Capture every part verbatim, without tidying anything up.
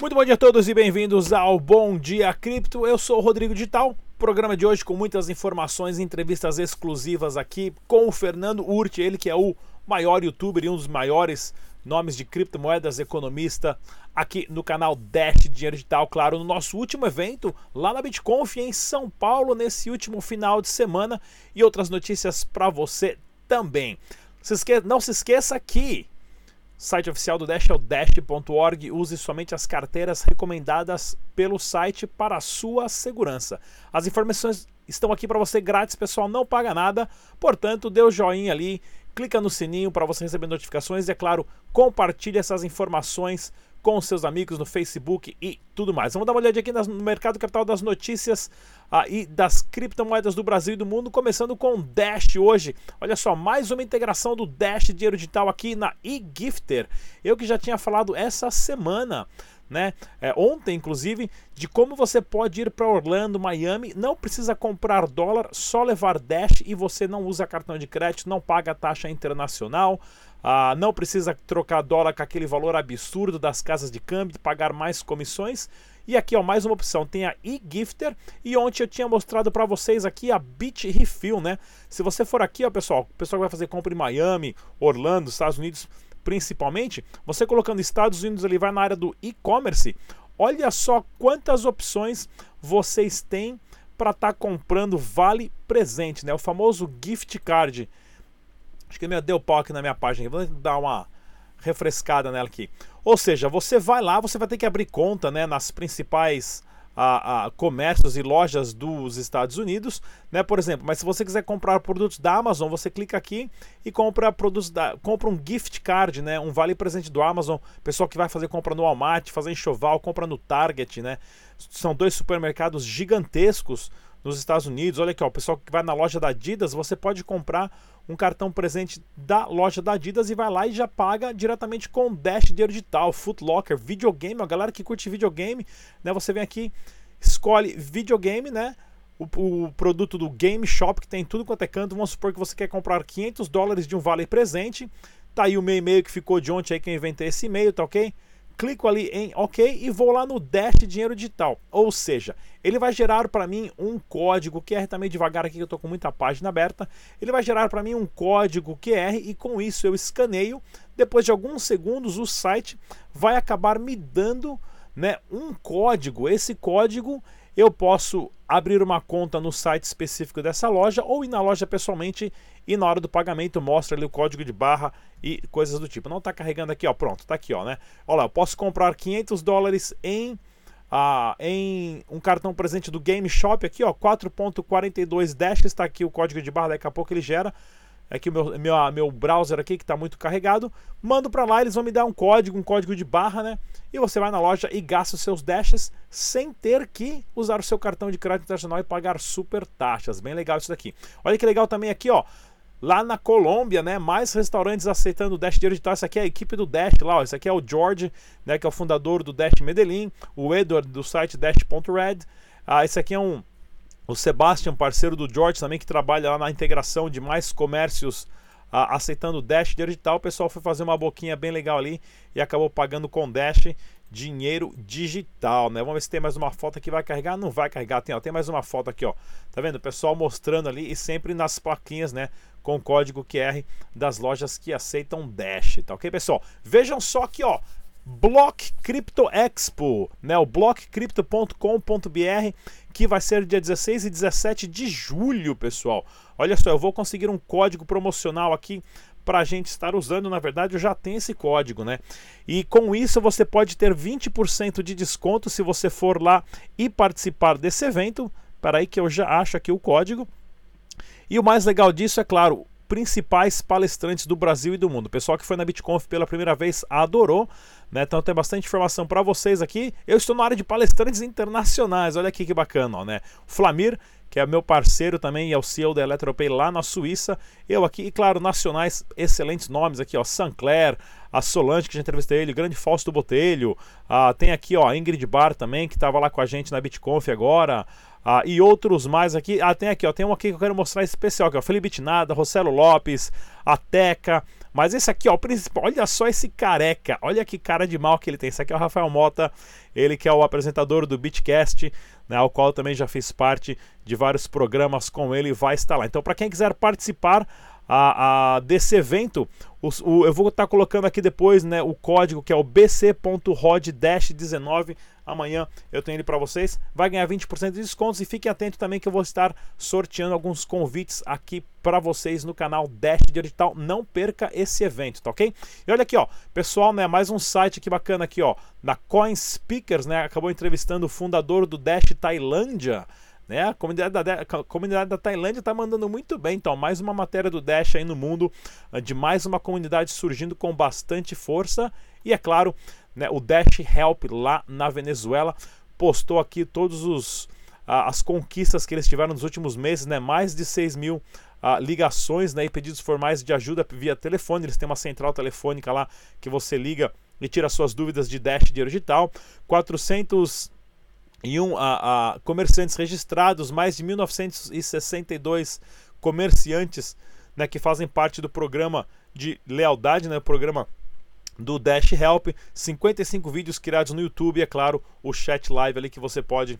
Muito bom dia a todos e bem-vindos ao Bom Dia Cripto. Eu sou o Rodrigo Digital. Programa de hoje com muitas informações, entrevistas exclusivas aqui com o Fernando Urti, ele que é o maior youtuber e um dos maiores nomes de criptomoedas, economista, aqui no canal Dash Dinheiro Digital, claro, no nosso último evento lá na Bitconf em São Paulo, nesse último final de semana, e outras notícias para você também. Se esque... Não se esqueça que o site oficial do Dash é o dash ponto org. Use somente as carteiras recomendadas pelo site para a sua segurança. As informações estão aqui para você grátis, pessoal, não paga nada. Portanto, dê o joinha ali, clica no sininho para você receber notificações e, é claro, compartilhe essas informações com seus amigos no Facebook e tudo mais. Vamos dar uma olhadinha aqui no mercado capital das notícias ah, e das criptomoedas do Brasil e do mundo, começando com o Dash hoje. Olha só, mais uma integração do Dash Dinheiro Digital aqui na eGifter. Eu que já tinha falado essa semana, né? É, ontem, inclusive, de como você pode ir para Orlando, Miami, não precisa comprar dólar, só levar Dash e você não usa cartão de crédito, não paga taxa internacional, ah, não precisa trocar dólar com aquele valor absurdo das casas de câmbio, de pagar mais comissões. E aqui, ó, mais uma opção, tem a eGifter, e ontem eu tinha mostrado para vocês aqui a Bit Refill, né? Se você for aqui, ó, pessoal, o pessoal que vai fazer compra em Miami, Orlando, Estados Unidos, principalmente, você colocando Estados Unidos, ele vai na área do e-commerce. Olha só quantas opções vocês têm para estar tá comprando vale presente, né? O famoso gift card. Acho que ele deu pau aqui na minha página. Vou dar uma refrescada nela aqui. Ou seja, você vai lá, você vai ter que abrir conta, né, nas principais a, a, comércios e lojas dos Estados Unidos, né, por exemplo. Mas se você quiser comprar produtos da Amazon, você clica aqui e compra produtos da, compra um gift card, né, um vale presente do Amazon. Pessoal que vai fazer compra no Walmart, fazer enxoval, compra no Target, né, são dois supermercados gigantescos nos Estados Unidos. Olha aqui, ó, o pessoal que vai na loja da Adidas, você pode comprar um cartão presente da loja da Adidas e vai lá e já paga diretamente com Dash Dinheiro Digital, Foot Locker, videogame. A galera que curte videogame, né? Você vem aqui, escolhe videogame, né? O, o produto do GameShop, que tem tudo quanto é canto. Vamos supor que você quer comprar quinhentos dólares de um vale presente. Tá aí o meu e-mail que ficou de ontem aí que eu inventei esse e-mail, tá ok? Clico ali em OK e vou lá no Dash Dinheiro Digital, ou seja, ele vai gerar para mim um código Q R, também devagar aqui que eu estou com muita página aberta, ele vai gerar para mim um código Q R e com isso eu escaneio, depois de alguns segundos o site vai acabar me dando, né, um código, esse código eu posso abrir uma conta no site específico dessa loja ou ir na loja pessoalmente e na hora do pagamento mostra ali o código de barra e coisas do tipo. Não tá carregando aqui, ó, pronto, tá aqui, ó, né? Olha lá, eu posso comprar quinhentos dólares em, ah, em um cartão presente do GameShop aqui, ó, quatro ponto quarenta e dois Dash, está aqui o código de barra, daqui a pouco ele gera. Aqui o meu, meu, meu browser aqui que está muito carregado. Mando para lá, eles vão me dar um código, um código de barra, né? E você vai na loja e gasta os seus dashes sem ter que usar o seu cartão de crédito internacional e pagar super taxas. Bem legal isso daqui. Olha que legal também aqui, ó. Lá na Colômbia, né? Mais restaurantes aceitando o Dash Dinheiro Digital. Essa aqui é a equipe do Dash lá, ó. Esse aqui é o George, né? Que é o fundador do Dash Medellín. O Edward do site Dash ponto red. Ah, esse aqui é um... O Sebastian, parceiro do George também, que trabalha lá na integração de mais comércios ah, aceitando o Dash Dinheiro Digital. O pessoal foi fazer uma boquinha bem legal ali e acabou pagando com Dash Dinheiro Digital, né? Vamos ver se tem mais uma foto aqui, vai carregar? Não vai carregar, tem, ó, tem mais uma foto aqui, ó. Tá vendo? O pessoal mostrando ali e sempre nas plaquinhas, né? Com o código Q R das lojas que aceitam Dash, tá ok, pessoal? Vejam só aqui, ó. Block Crypto Expo, né? O block crypto ponto com ponto br, que vai ser dia dezesseis e dezessete de julho, pessoal. Olha só, eu vou conseguir um código promocional aqui para a gente estar usando. Na verdade, eu já tenho esse código, né? E com isso você pode ter vinte por cento de desconto se você for lá e participar desse evento. Espera aí que eu já acho aqui o código. E o mais legal disso é, claro, principais palestrantes do Brasil e do mundo. O pessoal que foi na Bitconf pela primeira vez adorou, né? Então tem bastante informação para vocês aqui. Eu estou na área de palestrantes internacionais. Olha aqui que bacana, ó, né? O Flamir, que é meu parceiro também, é o C E O da Electropay lá na Suíça. Eu aqui, e claro, nacionais, excelentes nomes aqui, ó, Sancler, a Solange, que já entrevistei ele, o grande Fausto Botelho, ah, tem aqui, ó, Ingrid Bar também, que estava lá com a gente na Bitconf agora, ah, e outros mais aqui. Ah, tem aqui, ó, tem um aqui que eu quero mostrar especial, que é o Felipe Bitnada, Rossello Lopes, a Teca. Mas esse aqui, ó, o principal, olha só esse careca, olha que cara de mal que ele tem. Esse aqui é o Rafael Mota, ele que é o apresentador do Bitcast, né, ao qual eu também já fiz parte de vários programas com ele, e vai estar lá. Então, para quem quiser participar a, a, desse evento, o, o, eu vou estar colocando aqui depois, né, o código, que é o B C ponto R O D dash dezenove. Amanhã eu tenho ele para vocês. Vai ganhar vinte por cento de descontos, e fiquem atentos também que eu vou estar sorteando alguns convites aqui para vocês no canal Dash Digital. Não perca esse evento, tá ok? E olha aqui, ó, pessoal, né, mais um site aqui bacana aqui, ó, da Coin Speakers, né, acabou entrevistando o fundador do Dash Tailândia, né, a comunidade da, a comunidade da Tailândia tá mandando muito bem. Então, mais uma matéria do Dash aí no mundo, de mais uma comunidade surgindo com bastante força. E é claro, né, o Dash Help lá na Venezuela postou aqui todos os ah, as conquistas que eles tiveram nos últimos meses, né, mais de seis mil ah, ligações, né, e pedidos formais de ajuda via telefone. Eles têm uma central telefônica lá que você liga e tira suas dúvidas de Dash dinheiro digital. quatrocentos e um ah, ah, comerciantes registrados, mais de mil novecentos e sessenta e dois comerciantes, né, que fazem parte do programa de lealdade, né, o programa do Dash Help, cinquenta e cinco vídeos criados no YouTube, e é claro, o chat live ali que você pode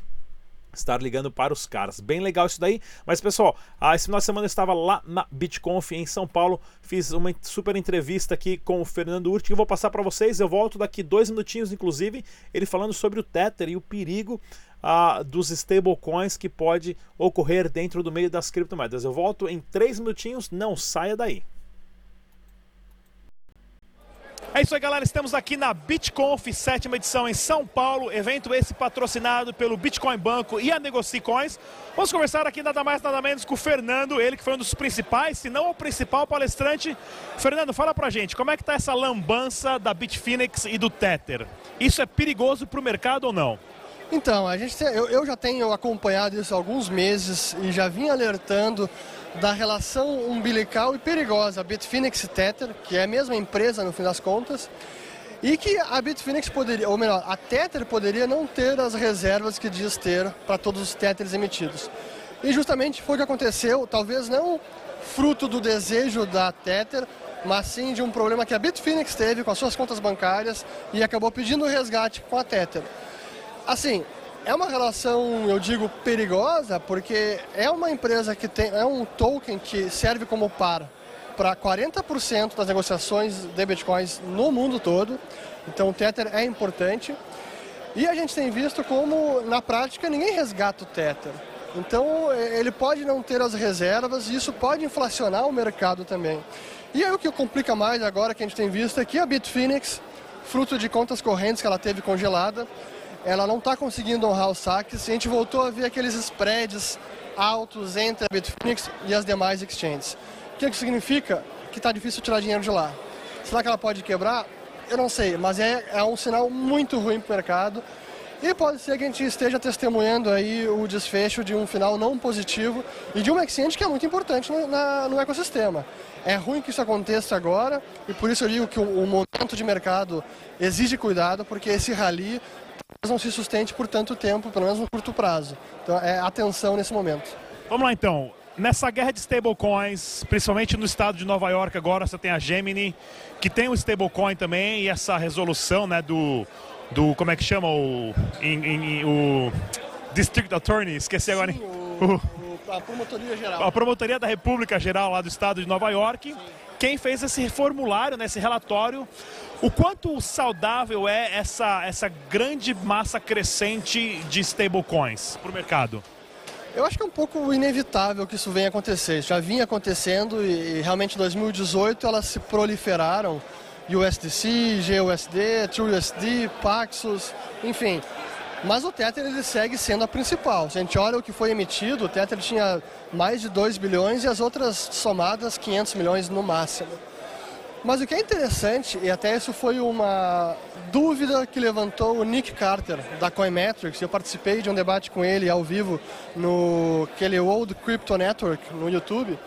estar ligando para os caras. Bem legal isso daí. Mas pessoal, ah, esse final de semana eu estava lá na Bitconf em São Paulo, fiz uma super entrevista aqui com o Fernando Urti, que eu vou passar para vocês. Eu volto daqui dois minutinhos, inclusive, ele falando sobre o Tether e o perigo ah, dos stablecoins que pode ocorrer dentro do meio das criptomoedas. Eu volto em três minutinhos, não saia daí. É isso aí, galera, estamos aqui na Bitconf, sétima edição em São Paulo, evento esse patrocinado pelo Bitcoin Banco e a NegocieCoins. Vamos conversar aqui nada mais, nada menos com o Fernando, ele que foi um dos principais, se não o principal palestrante. Fernando, fala pra gente, como é que tá essa lambança da Bitfinex e do Tether? Isso é perigoso pro mercado ou não? Então, a gente, eu, eu já tenho acompanhado isso há alguns meses e já vim alertando da relação umbilical e perigosa Bitfinex e Tether, que é a mesma empresa no fim das contas, e que a Bitfinex poderia, ou melhor, a Tether poderia não ter as reservas que diz ter para todos os Tethers emitidos. E justamente foi o que aconteceu, talvez não fruto do desejo da Tether, mas sim de um problema que a Bitfinex teve com as suas contas bancárias e acabou pedindo resgate com a Tether. Assim, é uma relação, eu digo, perigosa, porque é uma empresa que tem, é um token que serve como par para quarenta por cento das negociações de bitcoins no mundo todo. Então o Tether é importante. E a gente tem visto como, na prática, ninguém resgata o Tether. Então ele pode não ter as reservas e isso pode inflacionar o mercado também. E aí o que complica mais agora que a gente tem visto é que a Bitfinex, fruto de contas correntes que ela teve congelada, ela não está conseguindo honrar os saques, e a gente voltou a ver aqueles spreads altos entre a Bitfinex e as demais exchanges. O que significa? Que está difícil tirar dinheiro de lá. Será que ela pode quebrar? Eu não sei, mas é, é um sinal muito ruim para o mercado, e pode ser que a gente esteja testemunhando aí o desfecho de um final não positivo e de uma exchange que é muito importante no, na, no ecossistema. É ruim que isso aconteça agora, e por isso eu digo que o, o momento de mercado exige cuidado, porque esse rally não se sustente por tanto tempo, pelo menos no curto prazo. Então, é atenção nesse momento. Vamos lá, então. Nessa guerra de stablecoins, principalmente no estado de Nova York, agora você tem a Gemini, que tem o stablecoin também, e essa resolução, né, do, do como é que chama, o, em, em, o District Attorney, esqueci agora. Sim, o, o, a Promotoria Geral. A Promotoria da República Geral, lá do estado de Nova York. Sim. Quem fez esse formulário, né, esse relatório, o quanto saudável é essa, essa grande massa crescente de stablecoins para o mercado? Eu acho que é um pouco inevitável que isso venha acontecer. Isso já vinha acontecendo e realmente em dois mil e dezoito elas se proliferaram. U S D C, G U S D, TrueUSD, Paxos, enfim. Mas o Tether ele segue sendo a principal. Se a gente olha o que foi emitido, o Tether tinha mais de dois bilhões e as outras somadas quinhentos milhões no máximo. Mas o que é interessante, e até isso foi uma dúvida que levantou o Nick Carter, da Coinmetrics. Eu participei de um debate com ele ao vivo no aquele Old Crypto Network, no YouTube.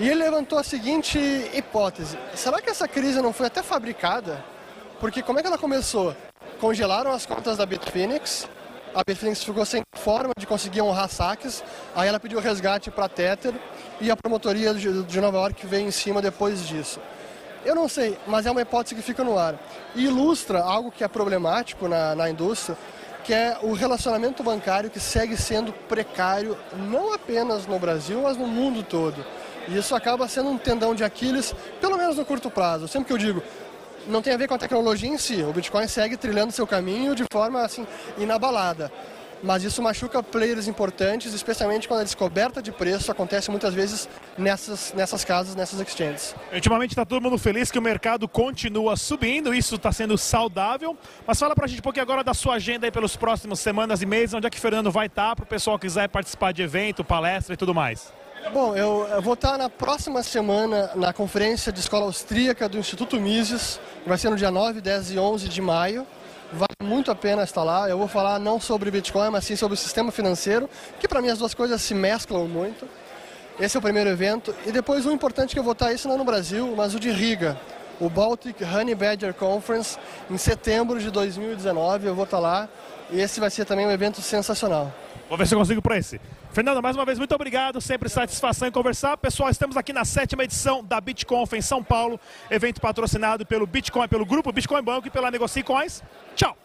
E ele levantou a seguinte hipótese: será que essa crise não foi até fabricada? Porque como é que ela começou? Congelaram as contas da Bitfinex, a Bitfinex ficou sem forma de conseguir honrar saques, aí ela pediu resgate para a Tether e a promotoria de Nova York veio em cima depois disso. Eu não sei, mas é uma hipótese que fica no ar. E ilustra algo que é problemático na, na indústria, que é o relacionamento bancário que segue sendo precário, não apenas no Brasil, mas no mundo todo. E isso acaba sendo um tendão de Aquiles, pelo menos no curto prazo. Sempre que eu digo, não tem a ver com a tecnologia em si, o Bitcoin segue trilhando seu caminho de forma assim, inabalada. Mas isso machuca players importantes, especialmente quando a descoberta de preço acontece muitas vezes nessas, nessas casas, nessas exchanges. Ultimamente está todo mundo feliz que o mercado continua subindo, isso está sendo saudável. Mas fala pra gente um pouquinho agora da sua agenda aí pelos próximos semanas e meses, onde é que o Fernando vai estar, tá, para o pessoal que quiser participar de evento, palestra e tudo mais. Bom, eu vou estar na próxima semana na conferência de escola austríaca do Instituto Mises, que vai ser no dia nove, dez e onze de maio. Vale muito a pena estar lá. Eu vou falar não sobre Bitcoin, mas sim sobre o sistema financeiro, que para mim as duas coisas se mesclam muito. Esse é o primeiro evento. E depois um importante que eu vou estar, isso não no Brasil, mas o de Riga, o Baltic Honey Badger Conference, em setembro de dois mil e dezenove. Eu vou estar lá e esse vai ser também um evento sensacional. Vou ver se eu consigo para esse. Fernando, mais uma vez, muito obrigado, sempre satisfação em conversar. Pessoal, estamos aqui na sétima edição da Bitconf em São Paulo, evento patrocinado pelo Bitcoin, pelo Grupo Bitcoin Banco e pela NegocieCoins. Tchau!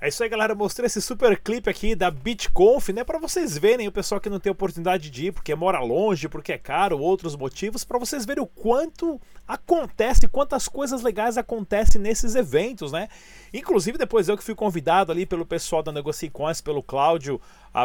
É isso aí, galera, eu mostrei esse super clipe aqui da Bitconf, né, para vocês verem, o pessoal que não tem oportunidade de ir porque mora longe, porque é caro, outros motivos, para vocês verem o quanto acontece, quantas coisas legais acontecem nesses eventos, né? Inclusive depois eu que fui convidado ali pelo pessoal da NegocieCoins, pelo Cláudio,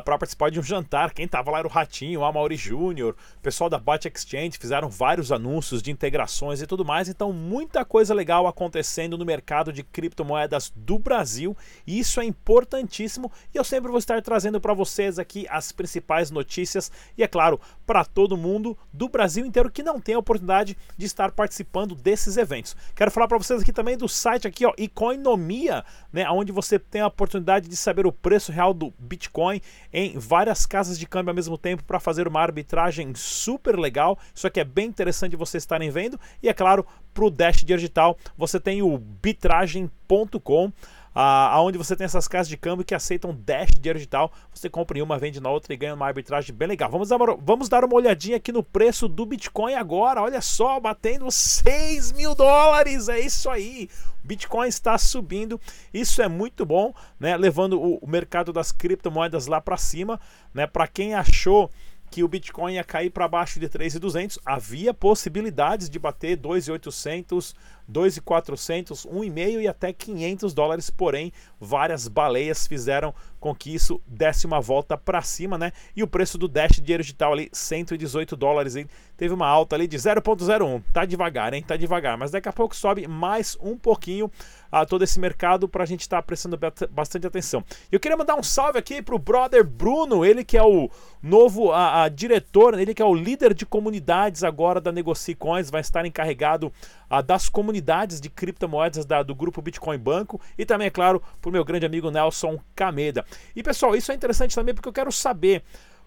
para participar de um jantar. Quem tava lá era o Ratinho, a Mauri Júnior, o pessoal da Bot Exchange, fizeram vários anúncios de integrações e tudo mais. Então muita coisa legal acontecendo no mercado de criptomoedas do Brasil, e isso é importantíssimo, e eu sempre vou estar trazendo para vocês aqui as principais notícias e, é claro, para todo mundo do Brasil inteiro que não tem a oportunidade de estar participando desses eventos. Quero falar para vocês aqui também do site aqui, ó, Economia, né, onde você tem a oportunidade de saber o preço real do Bitcoin em várias casas de câmbio ao mesmo tempo para fazer uma arbitragem super legal. Isso aqui é bem interessante vocês estarem vendo. E é claro, para o Dash Digital você tem o bitragem ponto com, ah, onde você tem essas casas de câmbio que aceitam Dash Digital. Você compra em uma, vende na outra e ganha uma arbitragem bem legal. Vamos dar uma, vamos dar uma olhadinha aqui no preço do Bitcoin agora. Olha só, batendo seis mil dólares, é isso aí. Bitcoin está subindo, isso é muito bom, né? Levando o, o mercado das criptomoedas lá para cima, né? Para quem achou que o Bitcoin ia cair para baixo de três mil e duzentos, havia possibilidades de bater dois mil e oitocentos, dois mil e quatrocentos, um e meio e até quinhentos dólares, porém várias baleias fizeram com que isso desse uma volta para cima, né? E o preço do Dash Digital ali, cento e dezoito dólares, hein? Teve uma alta ali de zero vírgula zero um, tá devagar, hein? Tá devagar, mas daqui a pouco sobe mais um pouquinho a todo esse mercado para a gente estar tá prestando bastante atenção. Eu queria mandar um salve aqui pro brother Bruno, ele que é o novo a, a, diretor, ele que é o líder de comunidades agora da NegocieCoins, vai estar encarregado ah, das comunidades de criptomoedas da, do Grupo Bitcoin Banco, e também, é claro, para o meu grande amigo Nelson Cameda. E pessoal, isso é interessante também porque eu quero saber,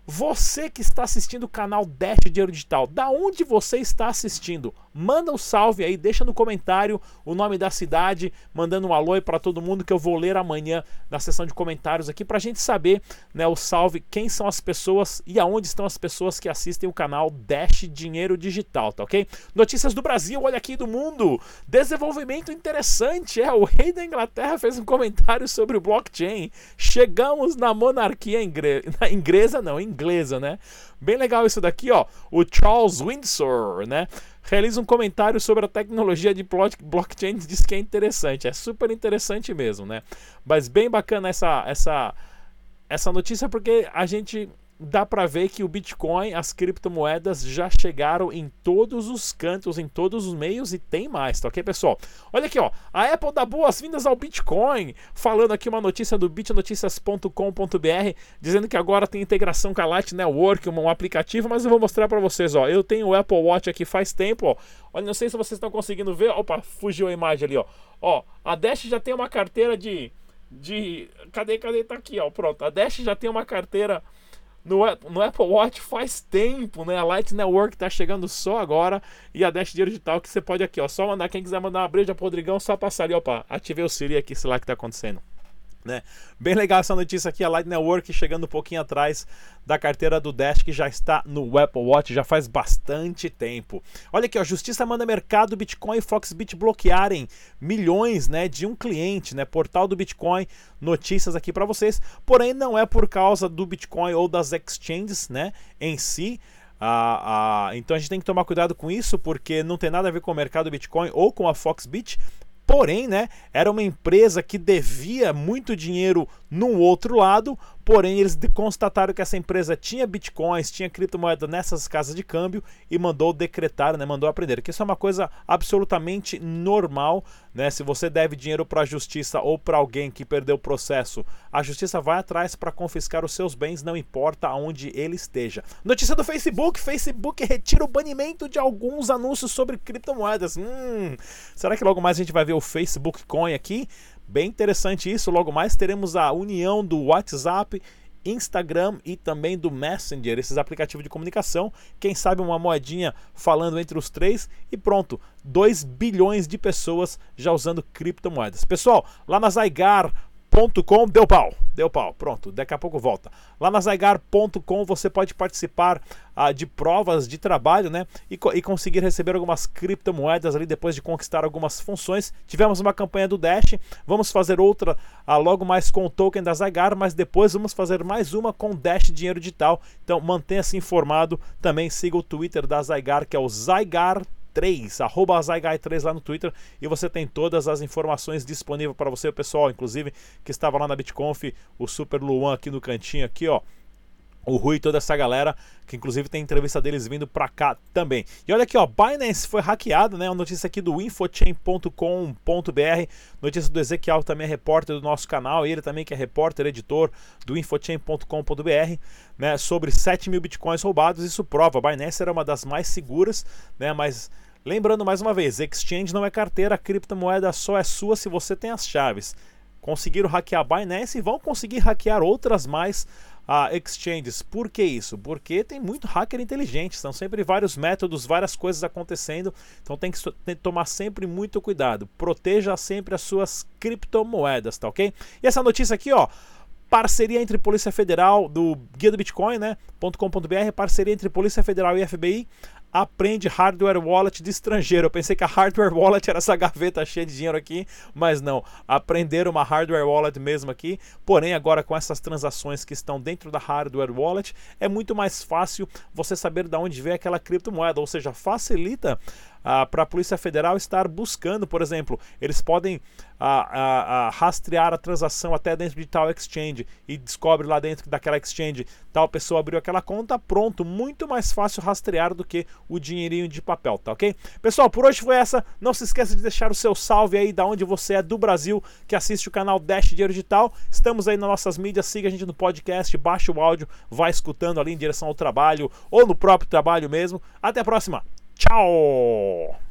você que está assistindo o canal Dash Dinheiro Digital, da onde você está assistindo? Manda um salve aí, deixa no comentário o nome da cidade, mandando um alô para todo mundo que eu vou ler amanhã na seção de comentários aqui para a gente saber, né, o salve, quem são as pessoas e aonde estão as pessoas que assistem o canal Dash Dinheiro Digital, tá ok? Notícias do Brasil, olha aqui, do mundo, desenvolvimento interessante, é, o rei da Inglaterra fez um comentário sobre o blockchain, chegamos na monarquia ingre... na inglesa, não, inglesa. Inglesa, né? Bem legal isso daqui, ó. O Charles Windsor, né? Realiza um comentário sobre a tecnologia de blockchain, diz que é interessante, é super interessante mesmo, né? Mas bem bacana essa essa essa notícia porque a gente dá para ver que o Bitcoin, as criptomoedas já chegaram em todos os cantos, em todos os meios e tem mais, tá ok, pessoal? Olha aqui, ó, a Apple dá boas-vindas ao Bitcoin, falando aqui uma notícia do bitnoticias ponto com ponto br, dizendo que agora tem integração com a Lightning Network, um aplicativo, mas eu vou mostrar para vocês, ó, eu tenho o Apple Watch aqui faz tempo, ó, olha, não sei se vocês estão conseguindo ver, opa, fugiu a imagem ali, ó, ó, a Dash já tem uma carteira de, de, cadê, cadê, tá aqui, ó, pronto, a Dash já tem uma carteira No, no Apple Watch faz tempo, né? A Lightning Network tá chegando só agora e a Dash Dinheiro Digital que você pode aqui, ó, só mandar, quem quiser mandar uma breja pro Rodrigão, só passar ali, opa, ativei o Siri aqui, sei lá o que tá acontecendo, né? Bem legal essa notícia aqui, a Lightning Network chegando um pouquinho atrás da carteira do Dash, que já está no Apple Watch, já faz bastante tempo. Olha aqui, ó, Justiça manda mercado, Bitcoin e Foxbit bloquearem milhões, né, de um cliente, né, portal do Bitcoin, notícias aqui para vocês, porém não é por causa do Bitcoin ou das exchanges, né, em si. Ah, ah, então a gente tem que tomar cuidado com isso, porque não tem nada a ver com o mercado Bitcoin ou com a Foxbit. Porém, né, era uma empresa que devia muito dinheiro no outro lado, porém eles constataram que essa empresa tinha bitcoins, tinha criptomoeda nessas casas de câmbio e mandou decretar, né, mandou aprender, que isso é uma coisa absolutamente normal, né, se você deve dinheiro para a justiça ou para alguém que perdeu o processo, a justiça vai atrás para confiscar os seus bens, não importa aonde ele esteja. Notícia do Facebook, Facebook retira o banimento de alguns anúncios sobre criptomoedas. Hum, será que logo mais a gente vai ver o Facebook Coin aqui? Bem interessante isso, logo mais teremos a união do WhatsApp, Instagram e também do Messenger, esses aplicativos de comunicação, quem sabe uma moedinha falando entre os três e pronto, dois bilhões de pessoas já usando criptomoedas. Pessoal, lá na Zygar ponto com, deu pau, deu pau, pronto, daqui a pouco volta. Lá na Zygar ponto com você pode participar ah, de provas de trabalho, né, e, co e conseguir receber algumas criptomoedas ali depois de conquistar algumas funções. Tivemos uma campanha do Dash, vamos fazer outra ah, logo mais com o token da Zygar, mas depois vamos fazer mais uma com o Dash Dinheiro Digital, então mantenha-se informado, também siga o Twitter da Zygar, que é o Zygar três, arroba Zygar três lá no Twitter, e você tem todas as informações disponíveis para você, pessoal, inclusive que estava lá na Bitconf, o Super Luan aqui no cantinho aqui, ó, o Rui e toda essa galera, que inclusive tem entrevista deles vindo pra cá também. E olha aqui, ó, Binance foi hackeado, né? Uma notícia aqui do infochain ponto com ponto br, notícia do Ezequiel, também é repórter do nosso canal, e ele também que é repórter, editor do infochain ponto com ponto br, né? Sobre sete mil bitcoins roubados, isso prova, Binance era uma das mais seguras, né? Mas lembrando mais uma vez, exchange não é carteira, a criptomoeda só é sua se você tem as chaves. Conseguiram hackear Binance e vão conseguir hackear outras mais a exchanges. Por que isso? Porque tem muito hacker inteligente, são sempre vários métodos, várias coisas acontecendo, então tem que, tem que tomar sempre muito cuidado, proteja sempre as suas criptomoedas, tá ok? E essa notícia aqui, ó, parceria entre Polícia Federal, do Guia do Bitcoin, né, .com.br, parceria entre Polícia Federal e F B I, aprende hardware wallet de estrangeiro. Eu pensei que a hardware wallet era essa gaveta cheia de dinheiro aqui, mas não, aprenderam uma hardware wallet mesmo aqui, porém agora com essas transações que estão dentro da hardware wallet, é muito mais fácil você saber de onde vem aquela criptomoeda, ou seja, facilita ah, para a Polícia Federal estar buscando, por exemplo, eles podem ah, ah, ah, rastrear a transação até dentro de tal exchange e descobre lá dentro daquela exchange, tal pessoa abriu aquela conta, pronto, muito mais fácil rastrear do que o dinheirinho de papel, tá ok? Pessoal, por hoje foi essa, não se esqueça de deixar o seu salve aí da onde você é do Brasil que assiste o canal Dash Dinheiro Digital, estamos aí nas nossas mídias, siga a gente no podcast, baixa o áudio, vai escutando ali em direção ao trabalho ou no próprio trabalho mesmo, até a próxima, tchau!